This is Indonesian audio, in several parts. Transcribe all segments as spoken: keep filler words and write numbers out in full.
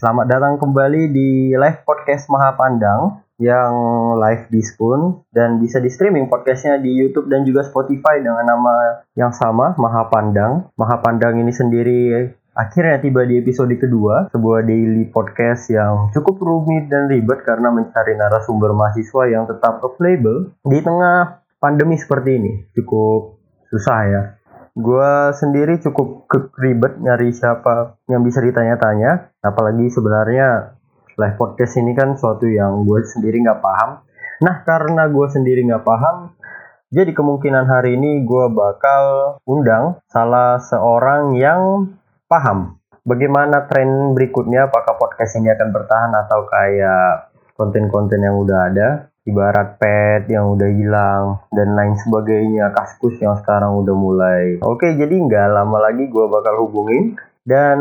Selamat datang kembali di live podcast Mahapandang yang live di Spoon dan bisa di streaming podcastnya di YouTube dan juga Spotify dengan nama yang sama, Mahapandang. Mahapandang ini sendiri akhirnya tiba di episode kedua, sebuah daily podcast yang cukup rumit dan ribet karena mencari narasumber mahasiswa yang tetap available di tengah pandemi seperti ini. Cukup susah ya. Gue sendiri cukup ribet nyari siapa yang bisa ditanya-tanya, apalagi sebenarnya live podcast ini kan suatu yang gue sendiri nggak paham. Nah, karena gue sendiri nggak paham, jadi kemungkinan hari ini gue bakal undang salah seorang yang paham bagaimana tren berikutnya, apakah podcast ini akan bertahan atau kayak konten-konten yang udah ada, ibarat pet yang udah hilang dan lain sebagainya, kaskus yang sekarang udah mulai. Oke, jadi nggak lama lagi gue bakal hubungin. Dan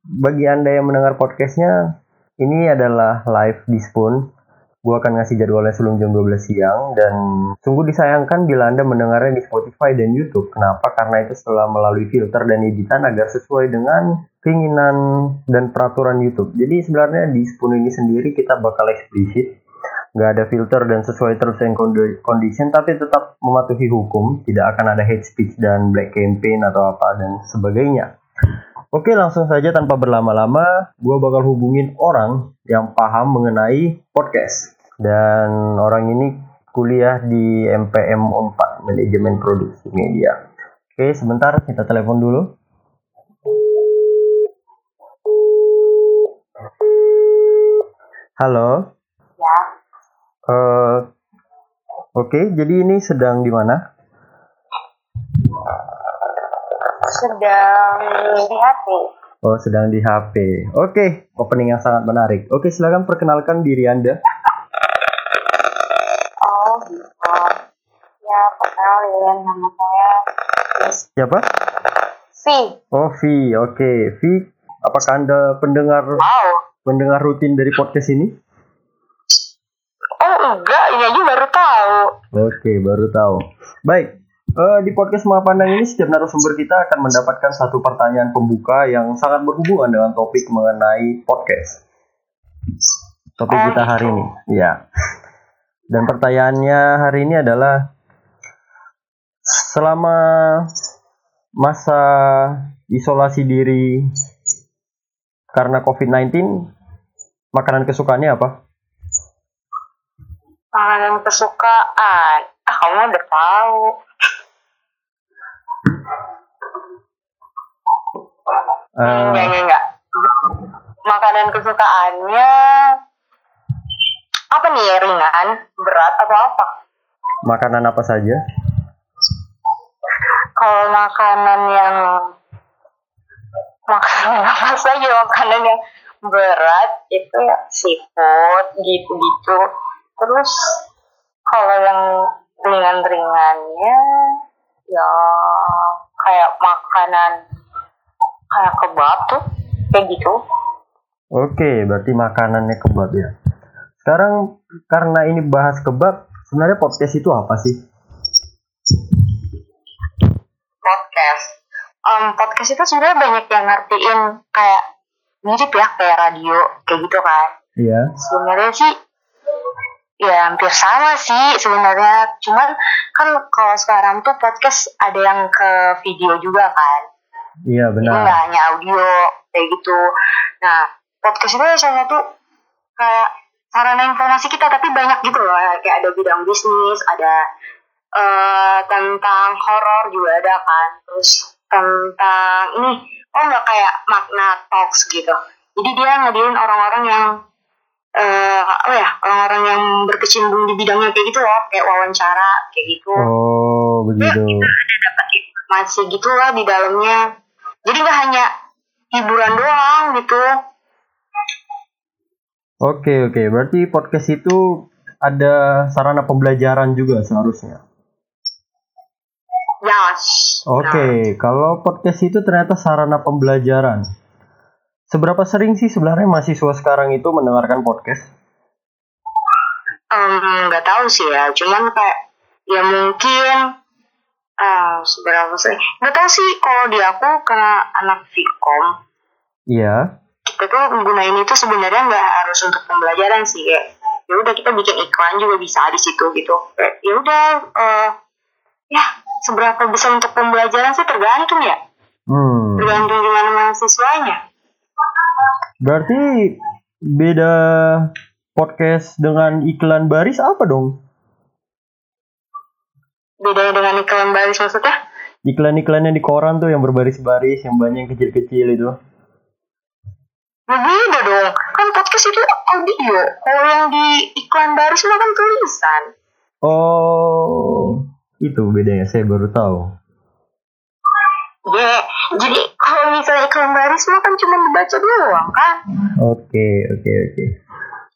bagi anda yang mendengar podcastnya, ini adalah live di Spoon. Gue akan ngasih jadwalnya sebelum jam dua belas siang, dan sungguh disayangkan bila anda mendengarnya di Spotify dan YouTube. Kenapa? Karena itu setelah melalui filter dan editan agar sesuai dengan keinginan dan peraturan YouTube. Jadi sebenarnya di Spoon ini sendiri kita bakal eksplisit, gak ada filter dan sesuai terms and condition, tapi tetap mematuhi hukum. Tidak akan ada hate speech dan black campaign atau apa dan sebagainya. Oke, langsung saja tanpa berlama-lama, gue bakal hubungin orang yang paham mengenai podcast. Dan orang ini kuliah di M P M empat, Manajemen Produksi Media. Oke, sebentar kita telepon dulu. Halo. Ya. Uh, Oke, jadi ini sedang di mana? Sedang di H P. Oh, sedang di H P. Oke, opening yang sangat menarik. Oke, silakan perkenalkan diri anda. Oh, gitu. Ya, perkenalkan nama saya. Siapa? Vi. Oh, Vi. Oke, Vi. Apakah anda pendengar oh. pendengar rutin dari podcast ini? Oh, enggak. Ini aja baru tahu. Oke, baru tahu. Baik. Uh, di podcast Mahapandang ini setiap narasumber kita akan mendapatkan satu pertanyaan pembuka yang sangat berhubungan dengan topik mengenai podcast. Topik eh, kita hari ini, ya. Dan pertanyaannya hari ini adalah, selama masa isolasi diri karena covid sembilan belas, makanan kesukaannya apa? Makanan kesukaan? Ah, kamu udah tahu. Uh, enggak, enggak, enggak. Makanan kesukaannya apa nih, ringan, berat, atau apa? Makanan apa saja? Kalau makanan yang makanan apa saja, makanan yang berat itu ya seafood gitu-gitu. Terus kalau yang ringan-ringannya ya kayak makanan kayak kebab tuh, kayak gitu. Oke, berarti makanannya kebab ya. Sekarang karena ini bahas kebab, sebenarnya podcast itu apa sih? Podcast, um, podcast itu sebenarnya banyak yang ngertiin kayak mirip ya kayak radio, kayak gitu kan? Iya. Sebenarnya sih, ya hampir sama sih sebenarnya. Cuman kan kalau sekarang tuh podcast ada yang ke video juga kan? Iya benar. Jadi nggak hanya audio kayak gitu. Nah, podcast itu misalnya tuh kayak sarana informasi kita, tapi banyak gitu loh. Kayak ada bidang bisnis, ada uh, tentang horor juga ada kan. Terus tentang ini, oh nggak kayak makna talks gitu. Jadi dia ngadain orang-orang yang uh, oh ya orang-orang yang berkecimpung di bidangnya kayak gitu loh, kayak wawancara kayak gitu. Oh begitu. Ya, ada dapat informasi gitulah di dalamnya. Jadi gak hanya hiburan doang gitu. Oke, oke. Berarti podcast itu ada sarana pembelajaran juga seharusnya. Yes. Oke, nah. Kalau podcast itu ternyata sarana pembelajaran. Seberapa sering sih sebenarnya mahasiswa sekarang itu mendengarkan podcast? Um, gak tahu sih ya. Cuman kayak ya mungkin Ah, seberapa sih? Nggak tahu sih, kalau di aku karena anak Fikom. Iya. Kita tuh menggunakan itu sebenarnya nggak harus untuk pembelajaran sih, kayak ya udah kita bikin iklan juga bisa di situ gitu. Ya udah, uh, ya seberapa besar untuk pembelajaran sih tergantung ya. Hmm. Tergantung gimana mahasiswanya. Berarti beda podcast dengan iklan baris apa dong? Bedanya dengan iklan baris maksudnya? Iklan-iklannya di koran tuh yang berbaris-baris, yang banyak yang kecil-kecil itu. Beda dong, kan podcast itu audio. Kalau yang di iklan baris itu kan tulisan. Oh, itu bedanya, saya baru tahu. Ya, yeah. Jadi kalau misalnya iklan baris itu kan cuma dibaca doang kan? Oke, oke, oke.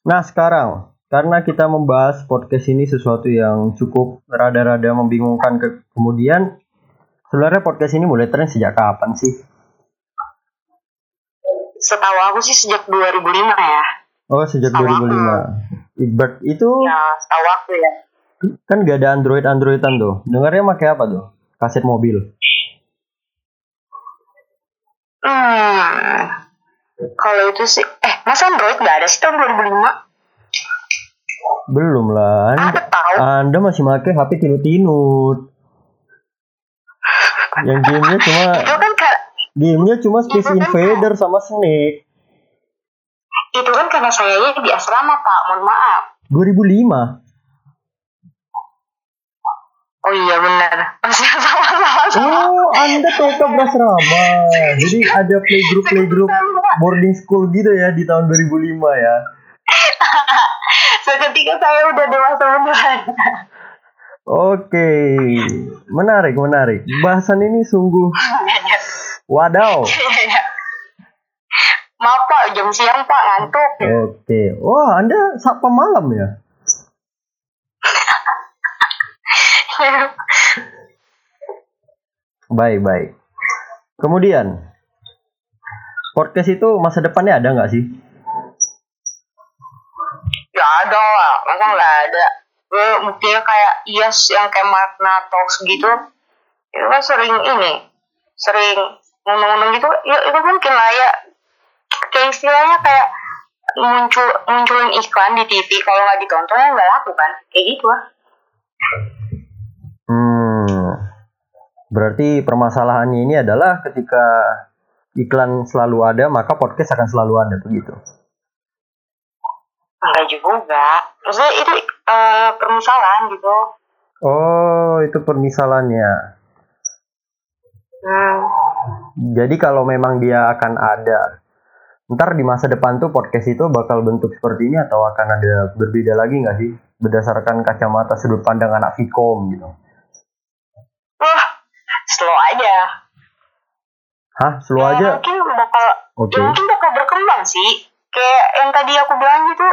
Nah sekarang, karena kita membahas podcast ini sesuatu yang cukup rada-rada membingungkan. Ke- kemudian, sebenarnya podcast ini mulai tren sejak kapan sih? Setahu aku sih sejak dua ribu lima ya. Oh, sejak setahu dua ribu lima. Ibarat itu? Ya, setahu aku ya. Kan gak ada Android-Androidan tuh. Dengarnya pakai apa tuh? Kaset mobil. Hmm, kalau itu sih, eh masa Android gak ada sih tahun dua ribu lima? Belum lah. Anda, anda masih pakai H P tinut-tinut. Yang gamenya cuma gamenya cuma Space Invader sama Snake. Itu kan karena sayanya di asrama pak. Mohon maaf. dua ribu lima. Oh iya benar. Oh anda T K berasrama. Jadi ada playgroup playgroup boarding school gitu ya di tahun dua ribu lima ya. Seketika saya udah dewasa beneran. Oke, menarik, menarik. Bahasan ini sungguh. Wadaw. Maaf pak, jam siang pak, ngantuk. Oke, wah anda sapa malam ya? Baik, baik. Kemudian, podcast itu masa depannya ada nggak sih? Gak ada lah, masa gak ada. Eh, buktinya kayak yes yang kayak Martna Talks gitu. Itu kan sering ini, sering ngomong-ngomong gitu, ya itu mungkin lah ya. Kayak istilahnya kayak muncul munculin iklan di T V, kalau gak ditonton ya gak laku kan. Kayak gitu lah. Hmm, berarti permasalahannya ini adalah ketika iklan selalu ada, maka podcast akan selalu ada, begitu. Enggak juga, maksudnya itu e, permisalan gitu. Oh, itu permisalannya. Hmm. Jadi kalau memang dia akan ada, ntar di masa depan tuh podcast itu bakal bentuk seperti ini atau akan ada berbeda lagi nggak sih? Berdasarkan kacamata sudut pandang anak Fikom gitu. Wah, slow aja. Hah, slow ya, aja? Mungkin bakal, okay. Ya mungkin bakal berkembang sih. Kayak yang tadi aku bilang gitu.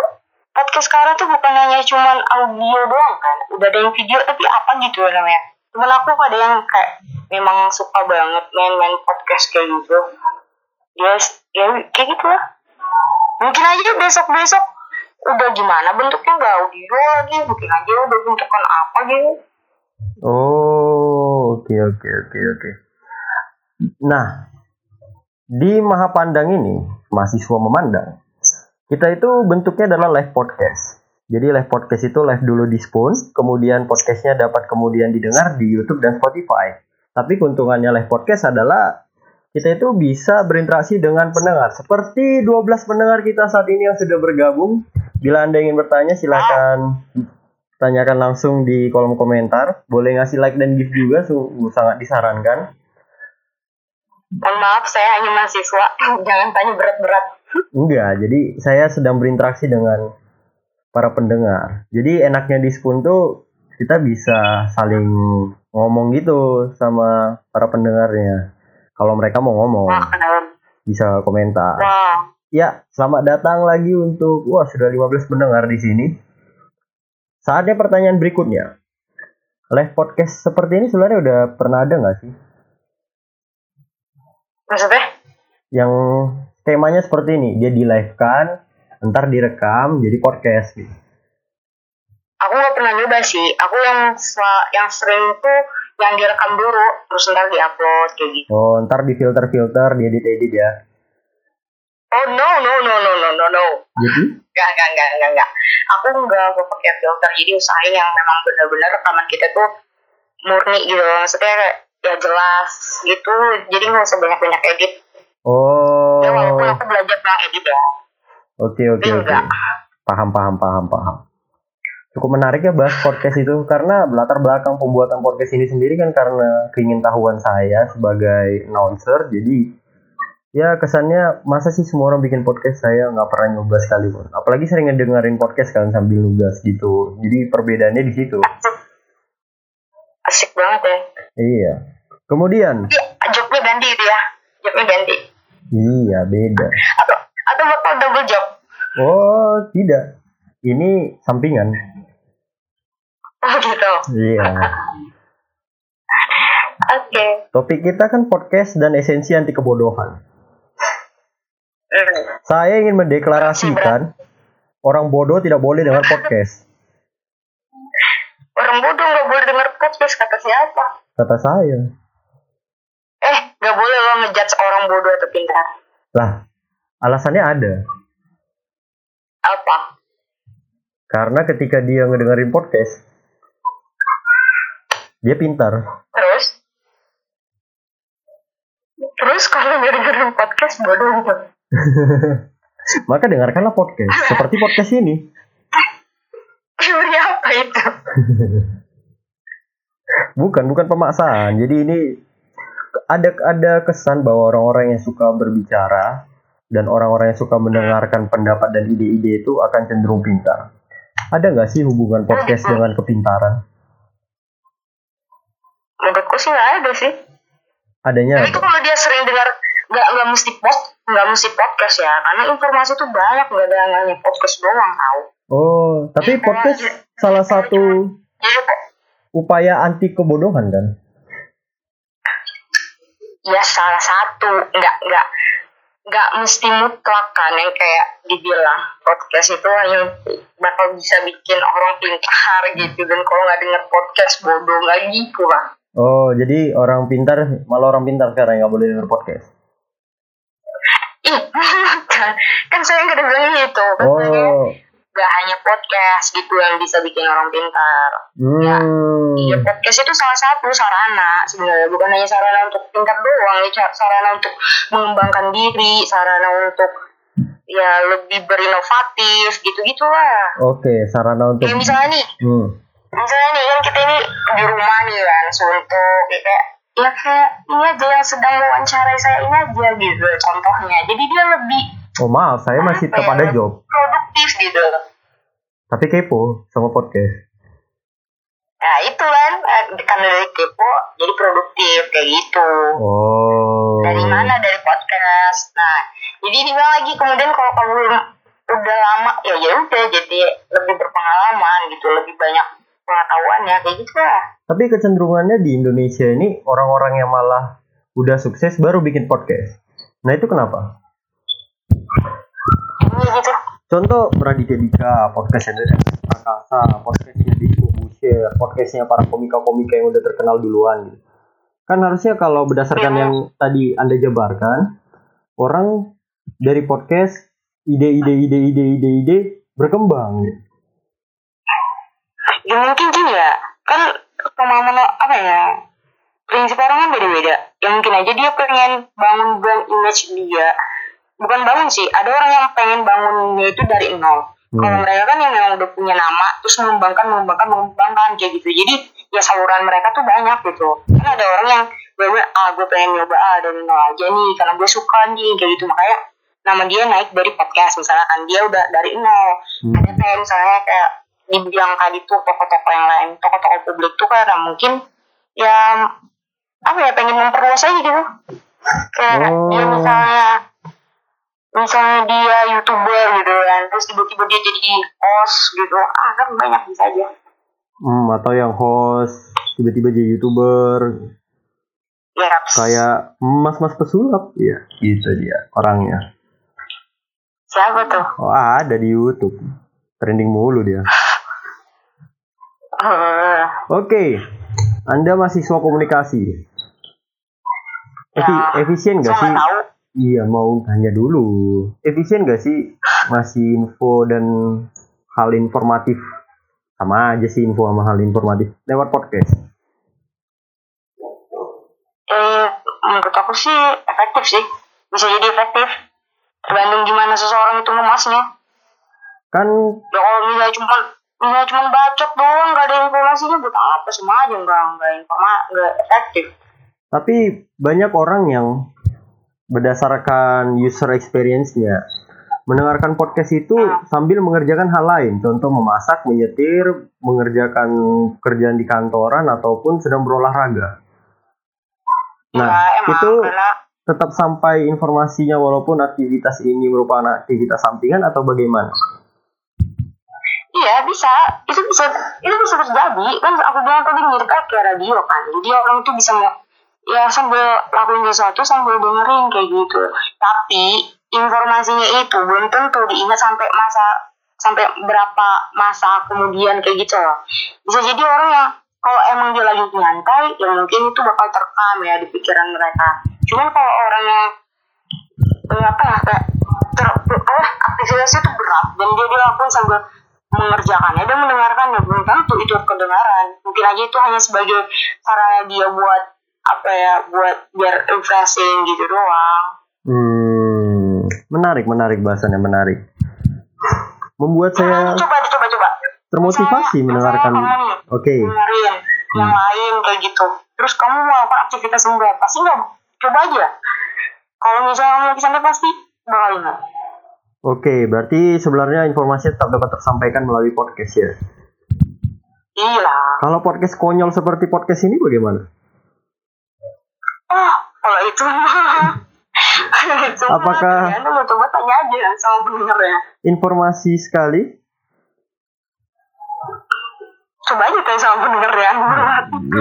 Podcast sekarang tuh bukan hanya cuman audio doang kan, udah ada yang video tapi apa gitu namanya. Cuman aku ada yang kayak memang suka banget main-main podcast kayak gitu. Yes, ya kayak gitu lah. Mungkin aja besok-besok udah gimana bentuknya gak audio lagi, mungkin aja udah bentukan apa gitu. Oh, oke oke oke oke. Nah, di Mahapandang ini mahasiswa memandang. Kita itu bentuknya adalah live podcast. Jadi live podcast itu live dulu di Spoon, kemudian podcastnya dapat kemudian didengar di YouTube dan Spotify. Tapi keuntungannya live podcast adalah kita itu bisa berinteraksi dengan pendengar. Seperti dua belas pendengar kita saat ini yang sudah bergabung. Bila Anda ingin bertanya silakan tanyakan langsung di kolom komentar. Boleh ngasih like dan give juga, sungguh sangat disarankan. Mohon maaf, saya hanya mahasiswa, jangan tanya berat-berat. Enggak, jadi saya sedang berinteraksi dengan para pendengar. Jadi enaknya di Spoon tuh kita bisa saling ngomong gitu sama para pendengarnya. Kalau mereka mau ngomong, bisa komentar. Ya, selamat datang lagi untuk wah sudah lima belas pendengar di sini. Saatnya pertanyaan berikutnya. Live podcast seperti ini sebenarnya udah pernah ada nggak sih? Maksudnya? Yang temanya seperti ini, dia di-live-kan, ntar direkam, jadi podcast gitu. Aku gak pernah nyoba sih, aku yang, yang sering tuh yang direkam dulu, terus ntar diupload kayak gitu. Oh, ntar di filter-filter, diedit-edit ya. Oh no no no no no no no. Jadi? Gak gak gak gak gak. Aku nggak mau pakai filter. Jadi usahain yang memang benar-benar rekaman kita tuh murni gitu. Maksudnya ya jelas gitu. Jadi nggak usah banyak-banyak edit. Oh. Ya walaupun aku belajar tentang edit ya. Oke oke oke. Paham paham paham paham. Cukup menarik ya bahas podcast itu, karena latar belakang pembuatan podcast ini sendiri kan karena keingintahuan saya sebagai announcer. Jadi ya kesannya masa sih semua orang bikin podcast, saya nggak pernah nyoba sekalipun. Apalagi sering ngedengerin podcast kan sambil nugas gitu. Jadi perbedaannya di situ. Asik banget ya. Iya. Kemudian? Iya, jobnya ganti itu ya. Jobnya ganti. Iya beda. Atau atau bakal double job? Oh tidak. Ini sampingan. Oh gitu. Iya. Oke. Okay. Topik kita kan podcast dan esensi anti kebodohan. Mm. Saya ingin mendeklarasikan orang bodoh tidak boleh dengar podcast. Orang bodoh nggak boleh dengar podcast, kata siapa? Kata saya. Eh, nggak boleh lo ngejudge orang bodoh atau pintar. Lah, alasannya ada. Apa? Karena ketika dia ngedengerin podcast, dia pintar. Terus? Terus kalau ngedengerin podcast, bodoh gitu. Maka dengarkanlah podcast. Seperti podcast ini. Teori apa itu? bukan, bukan pemaksaan. Jadi ini ada ada kesan bahwa orang-orang yang suka berbicara dan orang-orang yang suka mendengarkan pendapat dan ide-ide itu akan cenderung pintar. Ada nggak sih hubungan podcast hmm. dengan kepintaran? Menurutku sih nggak ada sih. Adanya. Tapi kalau dia sering dengar, nggak nggak mesti pod, nggak mesti podcast ya, karena informasi tuh banyak, nggak ada hanya podcast doang tahu. Oh, tapi podcast nah, salah ya, satu ya, upaya anti kebodohan kan? Ya salah satu, nggak nggak. Nggak mesti mutlak kan yang kayak dibilang podcast itu hanya bakal bisa bikin orang pintar gitu, dan kalau nggak denger podcast bodoh, nggak gitu lah. Oh, jadi orang pintar, malah orang pintar sekarang nggak boleh denger podcast? Ih, kan, kan saya nggak ada bilang gitu. Oh. Nggak hanya podcast gitu yang bisa bikin orang pintar. Hmm. Ya, ya, podcast itu salah satu sarana sebenarnya, bukan hanya sarana untuk pintar doang, sarana untuk mengembangkan diri, sarana untuk ya lebih berinovatif gitu-gitu lah. Oke, sarana untuk. Ya, misalnya nih, hmm. misalnya nih kan kita ini di rumah nih kan, suntuk, kayak ya kayak ini aja yang sedang mewawancarai saya ini aja gitu contohnya. Jadi dia lebih. Oh maaf, saya masih tetap ada job. Produktif gitu. Tapi kepo sama podcast. Nah itu kan, karena dari kepo jadi produktif kayak gitu. Oh. Dari mana? Dari podcast. Nah, jadi dibilang lagi kemudian kalau kamu udah lama ya ya udah jadi lebih berpengalaman gitu, lebih banyak pengetahuannya kayak gitu lah. Tapi kecenderungannya di Indonesia ini orang-orang yang malah udah sukses baru bikin podcast. Nah itu kenapa? Gitu. Contoh Raditya Dika, podcastnya dari Prakasa, podcastnya di Publisher, podcastnya para komika-komika yang udah terkenal duluan gitu. Kan harusnya kalau berdasarkan yang tadi Anda jabarkan, orang dari podcast ide-ide-ide-ide-ide-ide berkembang. Ya mungkin gini ya, kan pemahaman apa ya, prinsip orang kan beda-beda. Ya mungkin aja dia pengen bangun brand image dia. Bukan bangun sih, ada orang yang pengen bangunnya itu dari nol. Hmm. Kalau mereka kan yang memang udah punya nama, terus mengembangkan, mengembangkan, mengembangkan, kayak gitu. Jadi, ya saluran mereka tuh banyak gitu. Kan ada orang yang, gue, ah gue pengen nyoba ah, dari nol aja nih, karena gue suka nih, kayak gitu. Makanya, nama dia naik dari podcast, misalnya kan dia udah dari nol. Hmm. Ada kayak misalnya kayak, dibilang tadi tuh toko-toko yang lain, toko-toko publik tuh karena mungkin, ya, apa ya, pengen memperluas aja gitu. Kayak, oh. ya misalnya, misalnya dia YouTuber gitu kan, terus tiba-tiba dia jadi host gitu, ah kan banyak bisa aja. Hmm, atau yang host tiba-tiba jadi YouTuber, ya, kayak mas-mas pesulap, ya gitu dia orangnya. Siapa tuh? Oh ada di YouTube, trending mulu dia. uh. Oke, okay. Anda mahasiswa komunikasi. Efi, ya, efisien nggak sih? Tahu. Iya, mau tanya dulu. Efisien nggak sih masih info dan hal informatif? Sama aja sih info sama hal informatif lewat podcast. Eh, menurut aku sih efektif sih. Bisa jadi efektif. Tergantung gimana seseorang itu ngemasnya. Kan ya, kalau misalnya cuma misalnya cuma bacot doang nggak ada informasinya, buat apa? Semua aja nggak nggak informasi, nggak efektif. Tapi banyak orang yang berdasarkan user experience-nya mendengarkan podcast itu hmm. sambil mengerjakan hal lain, contoh memasak, menyetir, mengerjakan kerjaan di kantoran ataupun sedang berolahraga. Nah, ya, emang, itu karena... tetap sampai informasinya walaupun aktivitas ini merupakan aktivitas sampingan atau bagaimana? Iya, bisa, itu bisa, itu bisa terjadi. Kan aku bilang tadi mirip kayak radio kan, jadi orang itu bisa ya sambil lakuin sesuatu sambil dengerin kayak gitu. Tapi informasinya itu belum tentu diingat sampai masa, sampai berapa masa kemudian kayak gitu loh. Bisa jadi orang yang kalau emang dia lagi nyantai, ya mungkin itu bakal terekam ya di pikiran mereka. Cuman kalau orang yang eh, apa ya kayak ter, eh, aktivitasnya itu berat dan dia dilakukan sambil mengerjakannya dan mendengarkannya, belum tentu itu kedengaran. Mungkin aja itu hanya sebagai cara dia buat apa ya, buat biar refreshing gitu doang. Hmm, menarik menarik bahasannya, menarik. Membuat saya nah, coba coba coba termotivasi saya, mendengarkan. Oke. Okay. Dengerin hmm. yang lain kayak gitu. Terus kamu mau apa aktivitas enggak? Pasti enggak. Coba aja. Kalau misalnya kamu lagi santai pasti bakal ingat. Oke, berarti sebenarnya informasi tetap dapat tersampaikan melalui podcast ya? Iya. Kalau podcast konyol seperti podcast ini bagaimana? Oh, kalau itu apakah ya, lu coba tanya aja sama pendengarnya. Informasi sekali? Coba aja tanya sama pendengarnya.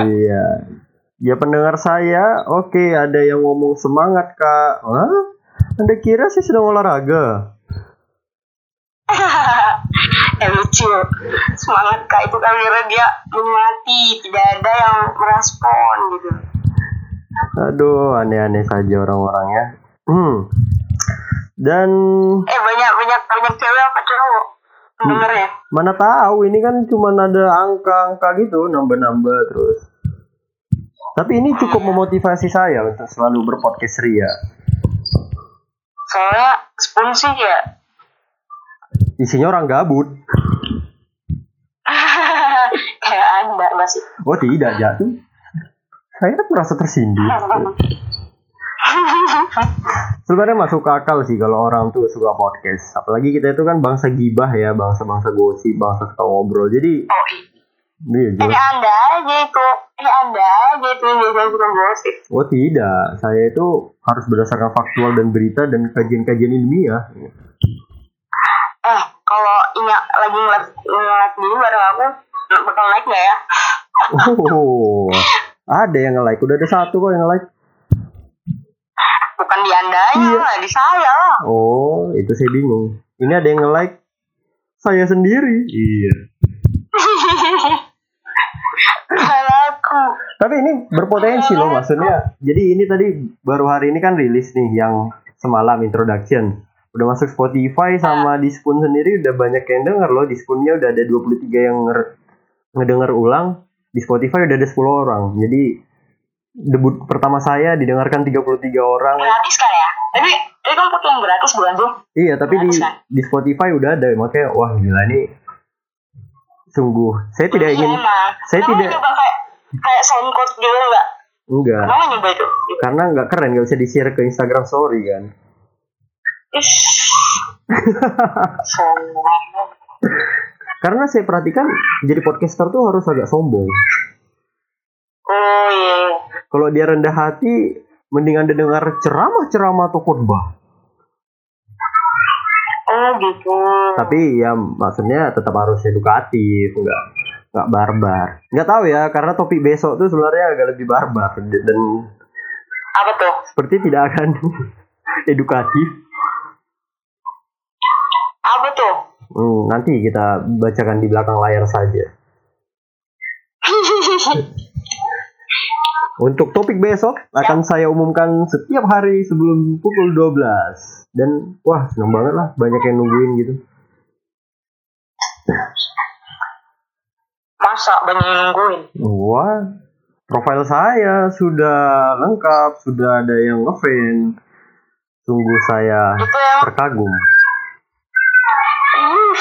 Iya. Ya pendengar saya, oke okay, ada yang ngomong semangat kak. Hah? Anda kira sih sedang olahraga? Ya lucu. Semangat kak itu kan kira dia menikmati, tidak ada yang merespon gitu. Aduh, aneh-aneh saja orang-orangnya. Hmm. Dan Eh banyak banyak banyak cewek apa cowok? Pendengar ya? Mana tahu, ini kan cuma ada angka-angka gitu, nambah-nambah terus. Tapi ini cukup memotivasi saya untuk selalu berpodcast ria. Soalnya Spoon sih ya isinya orang gabut. Kayak Anda masih. Oh tidak, jatuh. Saya merasa tersindir. Sebenarnya masuk akal sih kalau orang tuh suka podcast. Apalagi kita itu kan bangsa gibah ya, bangsa-bangsa gosip, bangsa suka ngobrol. Jadi oh, iya. Iya, jadi Anda aja itu, eh Anda aja itu biasanya suka gosip. Oh tidak, saya itu harus berdasarkan faktual dan berita dan kajian-kajian ilmiah. Eh, kalau ingat lagi ngeliat ngeliat dulu bareng aku, bakal like nggak ya? Oh, ada yang nge-like, udah ada satu kok yang nge-like. Bukan di Andanya, iya. Lah, di saya lah. Oh, itu saya bingung. Ini ada yang nge-like saya sendiri. Iya. Tapi ini berpotensi loh, maksudnya jadi ini tadi baru hari ini kan rilis nih yang semalam introduction udah masuk Spotify sama di Spoon sendiri udah banyak yang denger loh. Di Spoonnya udah ada dua puluh tiga yang ngedenger ulang, di Spotify udah ada sepuluh orang. Jadi debut pertama saya didengarkan tiga puluh tiga orang. Gratis kan ya? Tapi ini kan pakai yang gratis bukan tuh? Iya, tapi di, di Spotify udah ada, makanya wah gila nih. Sungguh, saya tidak ingin. Nah, saya tidak. Kayak, kayak soundcloud gitu enggak? Enggak. Kenapa nyoba itu? Karena enggak keren, enggak bisa di-share ke Instagram story kan. Ish. Sombong. Karena saya perhatikan jadi podcaster tuh harus agak sombong. Oh iya. Kalau dia rendah hati, mending Anda dengar ceramah-ceramah atau khotbah. Oh gitu. Tapi ya maksudnya tetap harus edukatif, enggak enggak barbar. Enggak tahu ya, karena topik besok tuh sebenarnya agak lebih barbar dan apa tuh? Seperti tidak akan edukatif. Apa tuh? Hmm, nanti kita bacakan di belakang layar saja. Untuk topik besok akan saya umumkan setiap hari sebelum pukul dua belas. Dan wah, senang banget lah, banyak yang nungguin gitu. Masa banyak yang nungguin? Wah, profil saya sudah lengkap, sudah ada yang ngefan. Sungguh saya itu yang... terkagum. Uh.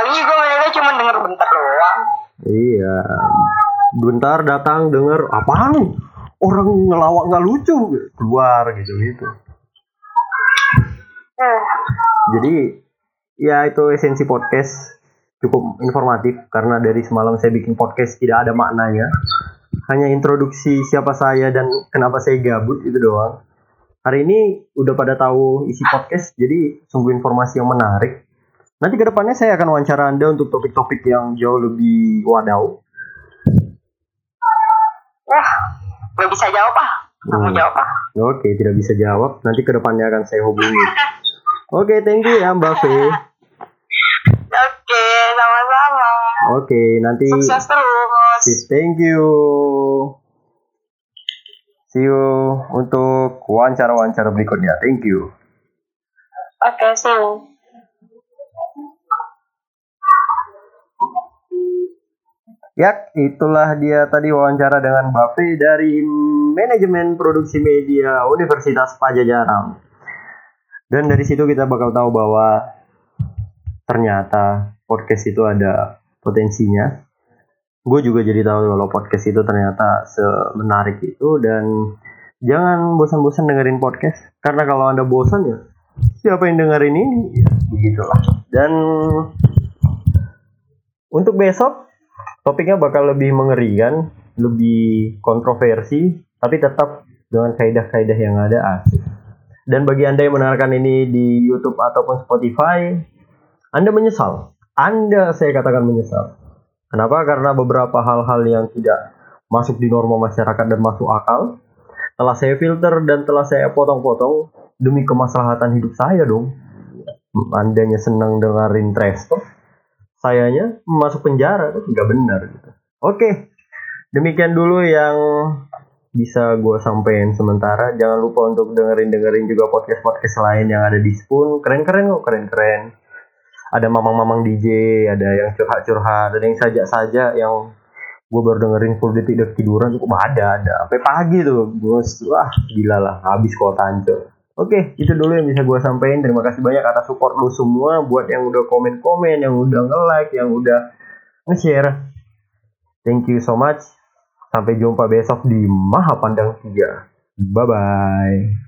Paling juga mereka cuma denger bentar doang. Iya. Bentar datang denger apaan? Orang ngelawak nggak lucu, keluar gitu-gitu. Eh. Jadi ya itu esensi podcast, cukup informatif karena dari semalam saya bikin podcast tidak ada maknanya. Hanya introduksi siapa saya dan kenapa saya gabut itu doang. Hari ini udah pada tahu isi podcast, jadi sungguh informasi yang menarik. Nanti ke depannya saya akan wawancara Anda untuk topik-topik yang jauh lebih wadau. Wah, nggak bisa jawab ah. Kamu hmm. jawab ah. Oke, tidak bisa jawab. Nanti ke depannya akan saya hubungi. Oke, thank you ya Mbak Fe. Oke, sama-sama. Oke, nanti sukses terus. Thank you. See you untuk wawancara-wawancara berikutnya. Thank you. Oke, see you. Ya, itulah dia tadi wawancara dengan Mbak Fe dari Manajemen Produksi Media Universitas Pajajaran. Dan dari situ kita bakal tahu bahwa ternyata podcast itu ada potensinya. Gue juga jadi tahu kalau podcast itu ternyata semenarik itu. Dan jangan bosan-bosan dengerin podcast, karena kalau Anda bosan ya siapa yang dengerin ini? Ya, begitulah. Dan untuk besok topiknya bakal lebih mengerikan, lebih kontroversi, tapi tetap dengan kaidah-kaidah yang ada asik. Dan bagi Anda yang mendengarkan ini di YouTube ataupun Spotify, Anda menyesal. Anda saya katakan menyesal. Kenapa? Karena beberapa hal-hal yang tidak masuk di norma masyarakat dan masuk akal telah saya filter dan telah saya potong-potong demi kemaslahatan hidup saya dong. Andanya senang dengerin trash talk, sayanya masuk penjara, itu nggak benar gitu. Oke, demikian dulu yang bisa gue sampein sementara. Jangan lupa untuk dengerin-dengerin juga podcast-podcast lain yang ada di Spoon. Keren-keren kok, keren-keren. Ada mamang-mamang D J, ada yang curhat-curhat, ada yang sajak-sajak yang gue baru dengerin full detik-detik tiduran. Cukup ada, ada. Sampai pagi tuh, gue wah gila lah, habis kotaan tuh. Oke, itu dulu yang bisa gue sampein. Terima kasih banyak atas support lu semua. Buat yang udah komen-komen, yang udah nge-like, yang udah nge-share. Thank you so much. Sampai jumpa besok di Mahapandang tiga. Bye-bye.